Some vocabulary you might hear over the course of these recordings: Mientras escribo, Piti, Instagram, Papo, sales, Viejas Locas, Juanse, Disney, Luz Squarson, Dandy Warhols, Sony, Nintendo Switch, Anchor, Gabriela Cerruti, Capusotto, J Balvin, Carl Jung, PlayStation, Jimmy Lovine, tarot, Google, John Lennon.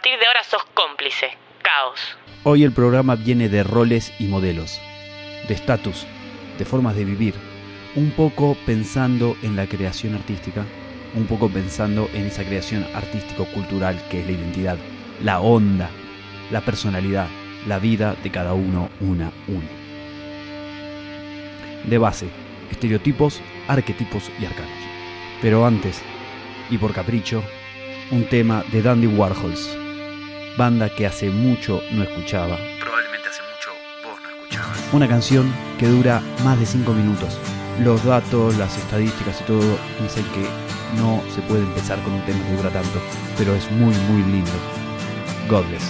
partir de ahora sos cómplice. Caos. Hoy el programa viene de roles y modelos, de estatus, de formas de vivir, un poco pensando en la creación artística, un poco pensando en esa creación artístico-cultural que es la identidad, la onda, la personalidad, la vida de cada uno, una. De base, estereotipos, arquetipos y arcanos. Pero antes, y por capricho, un tema de Dandy Warhols, banda que hace mucho no escuchaba. Probablemente hace mucho vos no escuchabas. Una canción que dura más de 5 minutos. Los datos, las estadísticas y todo dicen que no se puede empezar con un tema que dura tanto, pero es muy lindo. God bless.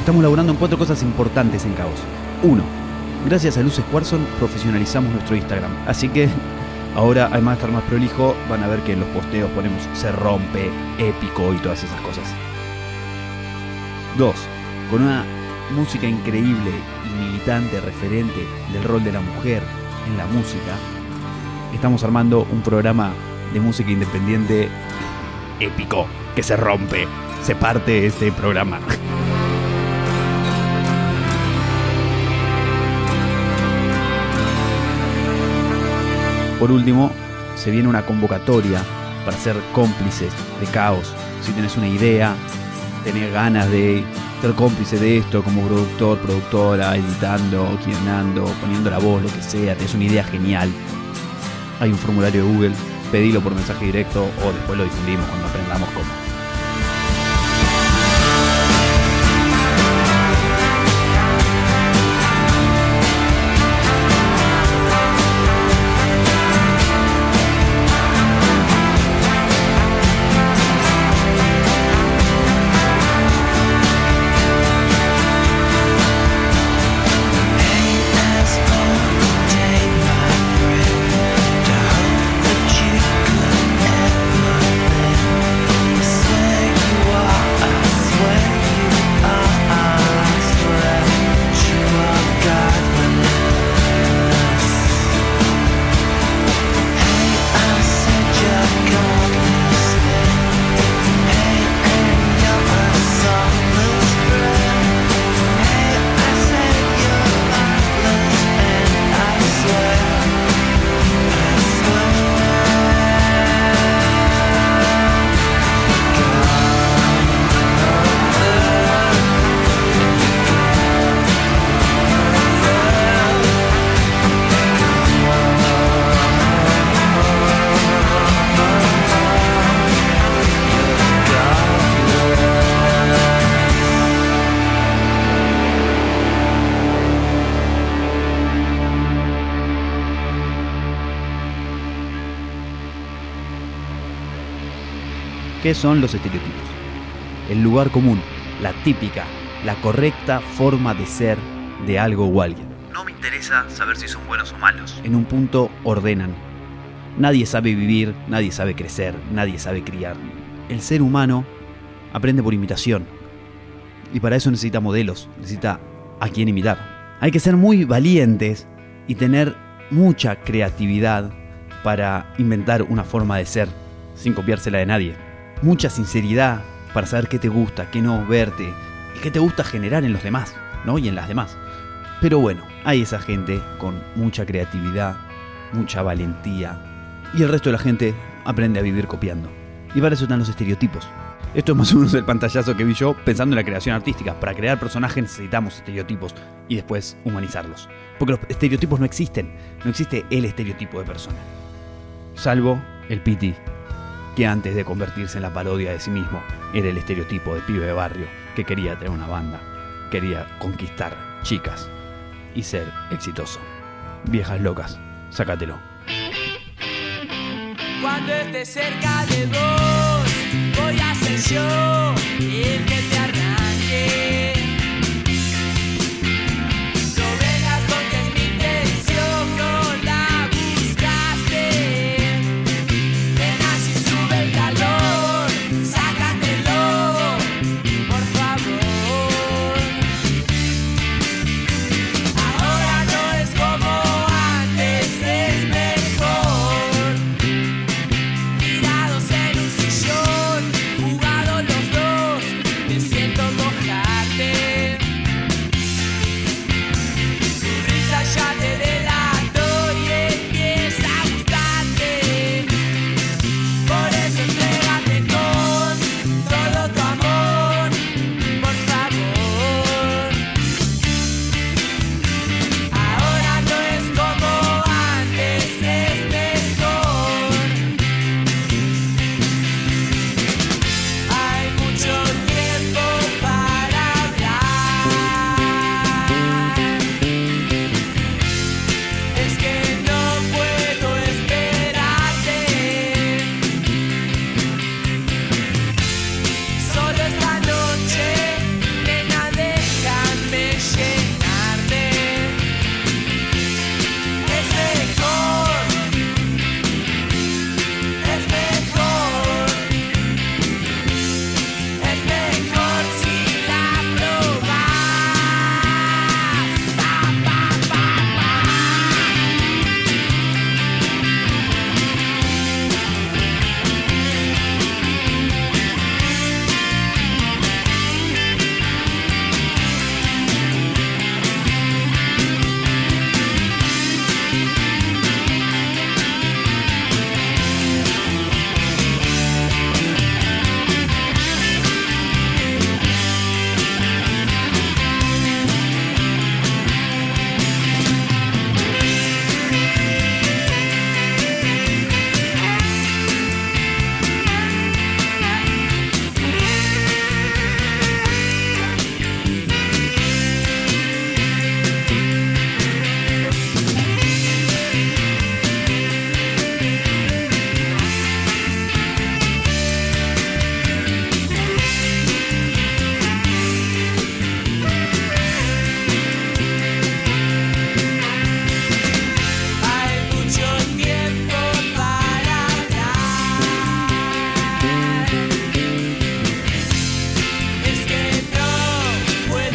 Estamos laburando en 4 cosas importantes en Caos. 1. Gracias a Luz Squarson profesionalizamos nuestro Instagram. Así que ahora, además de estar más prolijo, van a ver que en los posteos ponemos se rompe, épico y todas esas cosas. 2. Con una música increíble y militante referente del rol de la mujer en la música, estamos armando un programa de música independiente épico que se rompe. Se parte este programa. 3, se viene una convocatoria para ser cómplices de Caos. Si tenés una idea, tenés ganas de ser cómplice de esto como productor, productora, editando, guionando, poniendo la voz, lo que sea, tenés una idea genial, hay un formulario de Google, pedilo por mensaje directo o después lo difundimos cuando aprendamos cómo. 4 ¿Qué son los estereotipos? El lugar común, la típica, la correcta forma de ser de algo o alguien. No me interesa saber si son buenos o malos. En un punto ordenan. Nadie sabe vivir, nadie sabe crecer, nadie sabe criar. El ser humano aprende por imitación. Y para eso necesita modelos, necesita a quien imitar. Hay que ser muy valientes y tener mucha creatividad para inventar una forma de ser, sin copiársela de nadie. Mucha sinceridad para saber qué te gusta, qué no verte, y qué te gusta generar en los demás, ¿no? Y en las demás. Pero bueno, hay esa gente con mucha creatividad, mucha valentía, y el resto de la gente aprende a vivir copiando. Y para eso están los estereotipos. Esto es más o menos el pantallazo que vi yo pensando en la creación artística. Para crear personajes necesitamos estereotipos y después humanizarlos. Porque los estereotipos no existen. No existe el estereotipo de persona. Salvo el Piti, que antes de convertirse en la parodia de sí mismo, era el estereotipo de pibe de barrio que quería tener una banda, quería conquistar chicas y ser exitoso. Viejas locas, sácatelo. Cuando esté cerca de vos, voy a ser yo el que te arranque. No vengas porque mi intención no la buscaste. Ven así, sube el calor, sácatelo, por favor. Ahora no es como antes, es mejor. Tirados en un sillón, jugados los dos, me siento mojarte. Tu risa ya te delató y empieza a gustarte. Por eso entrégate con todo tu amor, por favor. Ahora no es como antes, es mejor. Hay mucho tiempo para hablar. Es que no puedo esperarte. Solo esta noche, nena, déjame llenarte. Es mejor, es mejor si la probás. Pa, pa, pa, pa. Hay mucho tiempo para hablar. Es que no puedo esperarte. No, ya no. Solo esta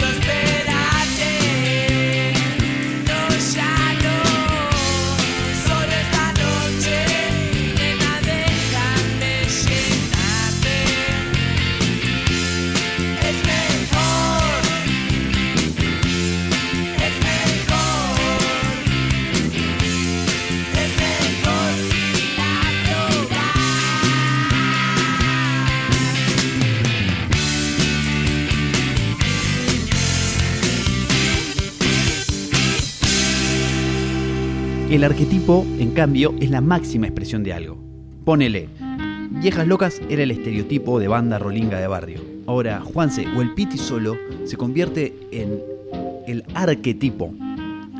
noche, nena, déjame llenarte. Es mejor. Es mejor. Es mejor si la probás. El arquetipo, en cambio, es la máxima expresión de algo. Ponele, Viejas Locas era el estereotipo de banda rolinga de barrio. Ahora, Juanse o el Piti solo se convierte en el arquetipo,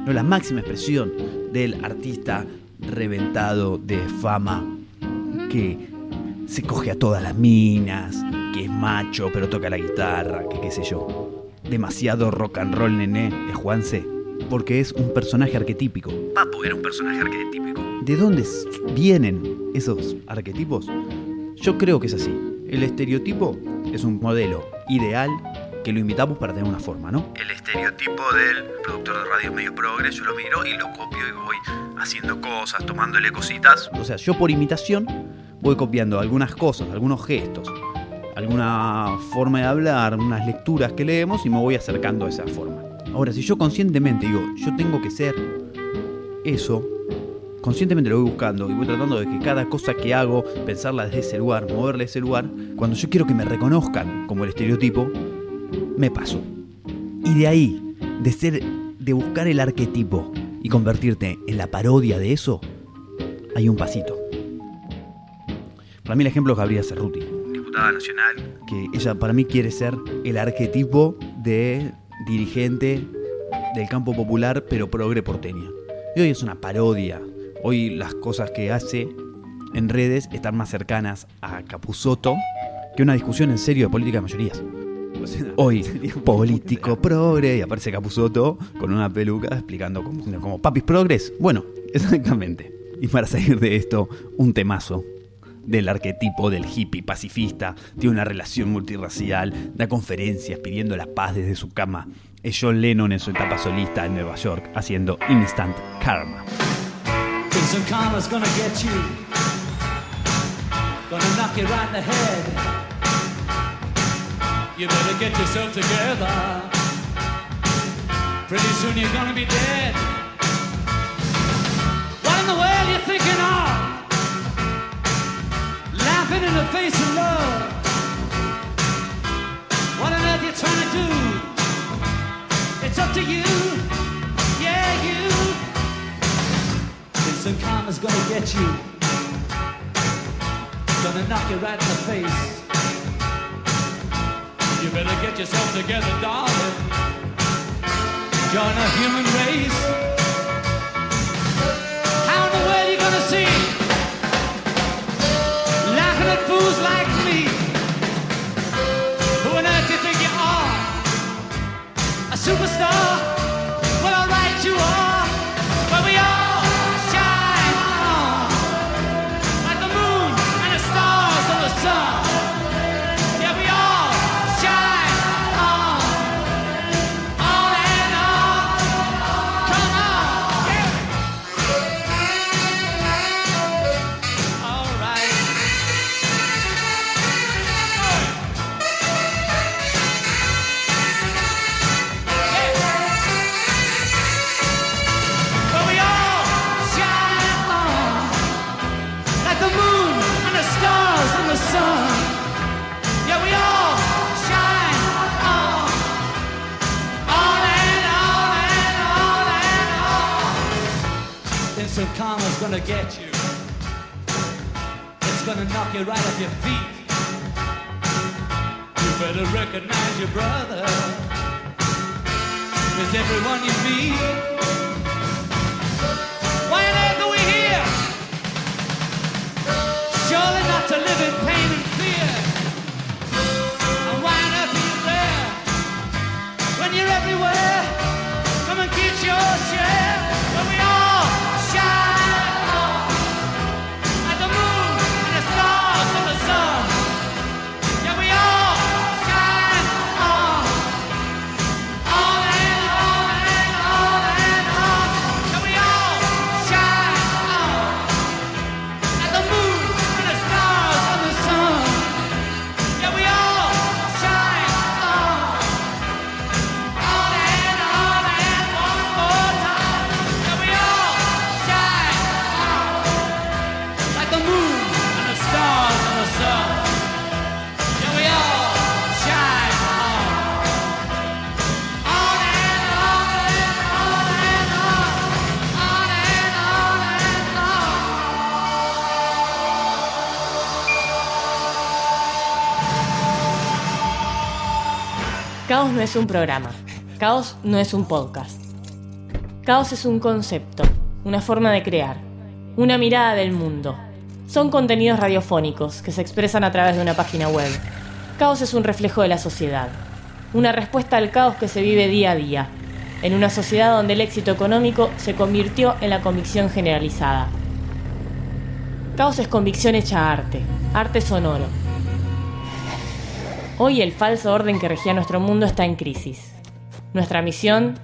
no, la máxima expresión del artista reventado de fama que se coge a todas las minas, que es macho pero toca la guitarra, que qué sé yo. Demasiado rock and roll, nené, de Juanse, porque es un personaje arquetípico. Papo era un personaje arquetípico. ¿De dónde vienen esos arquetipos? Yo creo que es así. El estereotipo es un modelo ideal que lo invitamos para tener una forma, ¿no? El estereotipo del productor de radio medio progre, yo lo miro y lo copio y voy haciendo cosas, tomándole cositas. O sea, yo por imitación voy copiando algunas cosas, algunos gestos, alguna forma de hablar, unas lecturas que leemos y me voy acercando a esa forma. Ahora, si yo conscientemente digo, yo tengo que ser eso, conscientemente lo voy buscando y voy tratando de que cada cosa que hago, pensarla desde ese lugar, moverla desde ese lugar, cuando yo quiero que me reconozcan como el estereotipo, me paso. Y de ahí, de buscar el arquetipo y convertirte en la parodia de eso, hay un pasito. Para mí el ejemplo es Gabriela Cerruti, diputada nacional, que ella para mí quiere ser el arquetipo de dirigente del campo popular, pero progre porteña. Y hoy es una parodia. Hoy las cosas que hace en redes están más cercanas a Capusotto que una discusión en serio de política de mayorías. Hoy, político progre, y aparece Capusotto con una peluca explicando como papis progres. Bueno, exactamente. Y para salir de esto, un temazo del arquetipo del hippie pacifista, tiene una relación multirracial, da conferencias pidiendo la paz desde su cama. Es John Lennon en su etapa solista en Nueva York, haciendo Instant Karma. You better get yourself together. Pretty soon you're gonna be dead. What in the world you thinking of? Laughing in the face of love. What on earth you trying to do? It's up to you, yeah you. Instant karma's gonna get you. Gonna knock you right in the face. You better get yourself together, darling. Join the human race. How in the world are you gonna see? Laughing at fools like me. Who on earth do you think you are? A superstar? Well, alright, you are. But we all shine on, like the moon and the stars of the sun. Karma's gonna get you. It's gonna knock you right off your feet. You better recognize your brother. 'Cause everyone you meet. Why on earth are we here? Surely not to live in pain and fear. And why on earth are you there? When you're everywhere, come and get your share. But we all Caos no es un programa, caos no es un podcast. Caos es un concepto, una forma de crear, una mirada del mundo. son contenidos radiofónicos que se expresan a través de una página web. Caos es un reflejo de la sociedad, una respuesta al caos que se vive día a día, en una sociedad donde el éxito económico se convirtió en la convicción generalizada. Caos es convicción hecha arte, arte sonoro. Hoy el falso orden que regía nuestro mundo está en crisis. Nuestra misión: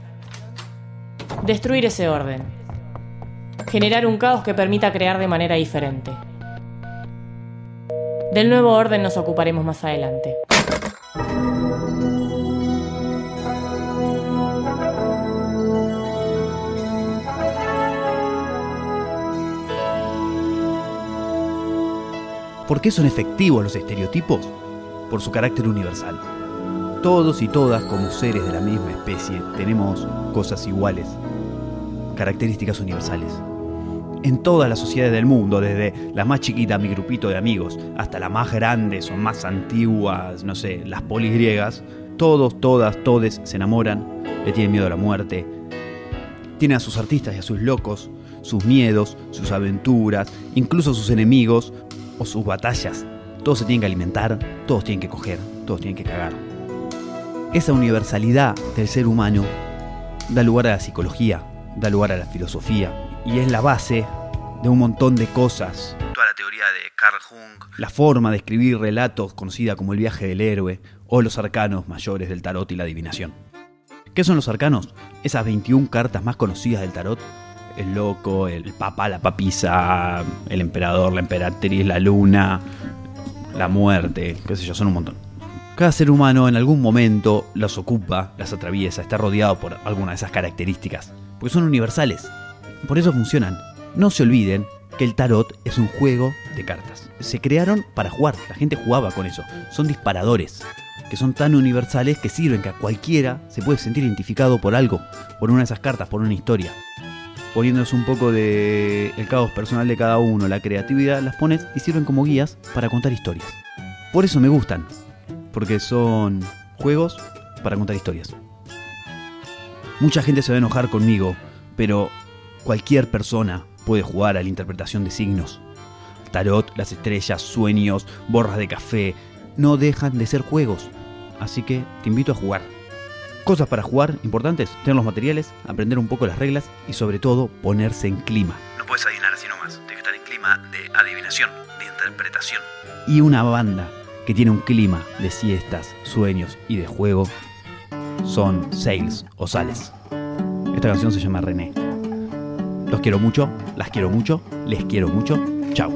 destruir ese orden. Generar un caos que permita crear de manera diferente. Del nuevo orden nos ocuparemos más adelante. ¿Por qué son efectivos los estereotipos? Por su carácter universal. Todos y todas, como seres de la misma especie, tenemos cosas iguales, características universales. En todas las sociedades del mundo, desde la más chiquita, mi grupito de amigos, hasta las más grandes o más antiguas, no sé, las polis griegas, todos, todas, todes se enamoran, le tienen miedo a la muerte, tienen a sus artistas y a sus locos, sus miedos, sus aventuras, incluso sus enemigos o sus batallas. Todos se tienen que alimentar, todos tienen que coger, todos tienen que cagar. Esa universalidad del ser humano da lugar a la psicología, da lugar a la filosofía y es la base de un montón de cosas. Toda la teoría de Carl Jung, la forma de escribir relatos conocida como el viaje del héroe o los arcanos mayores del tarot y la adivinación. ¿Qué son los arcanos? Esas 21 cartas más conocidas del tarot. El loco, el papa, la papisa, el emperador, la emperatriz, la luna, la muerte, qué sé yo, son un montón. Cada ser humano en algún momento las ocupa, las atraviesa, está rodeado por alguna de esas características, porque son universales, por eso funcionan. No se olviden que el tarot es un juego de cartas. Se crearon para jugar, la gente jugaba con eso. Son disparadores, que son tan universales que sirven que a cualquiera se puede sentir identificado por algo, por una de esas cartas, por una historia. Poniéndonos un poco de el caos personal de cada uno, la creatividad, las pones y sirven como guías para contar historias. Por eso me gustan, porque son juegos para contar historias. Mucha gente se va a enojar conmigo, pero cualquier persona puede jugar a la interpretación de signos. Tarot, las estrellas, sueños, borras de café, no dejan de ser juegos. Así que te invito a jugar. Cosas para jugar importantes: tener los materiales, aprender un poco las reglas y sobre todo ponerse en clima. No puedes adivinar así nomás, tienes que estar en clima de adivinación, de interpretación. Y una banda que tiene un clima de siestas, sueños y de juego son Sales o Sales. Esta canción se llama René. Los quiero mucho, las quiero mucho, les quiero mucho. Chau.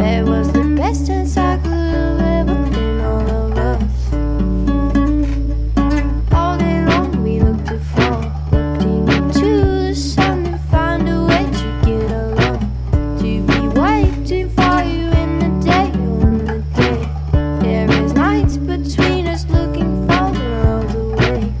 It was the best chance I could have ever been all of us. All day long we looked at fall, looking into the sun and find a way to get along. To be waiting for you in the day, oh in the day. There is nights between us looking farther away.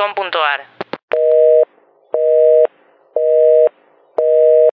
www.dandywarhols.com.ar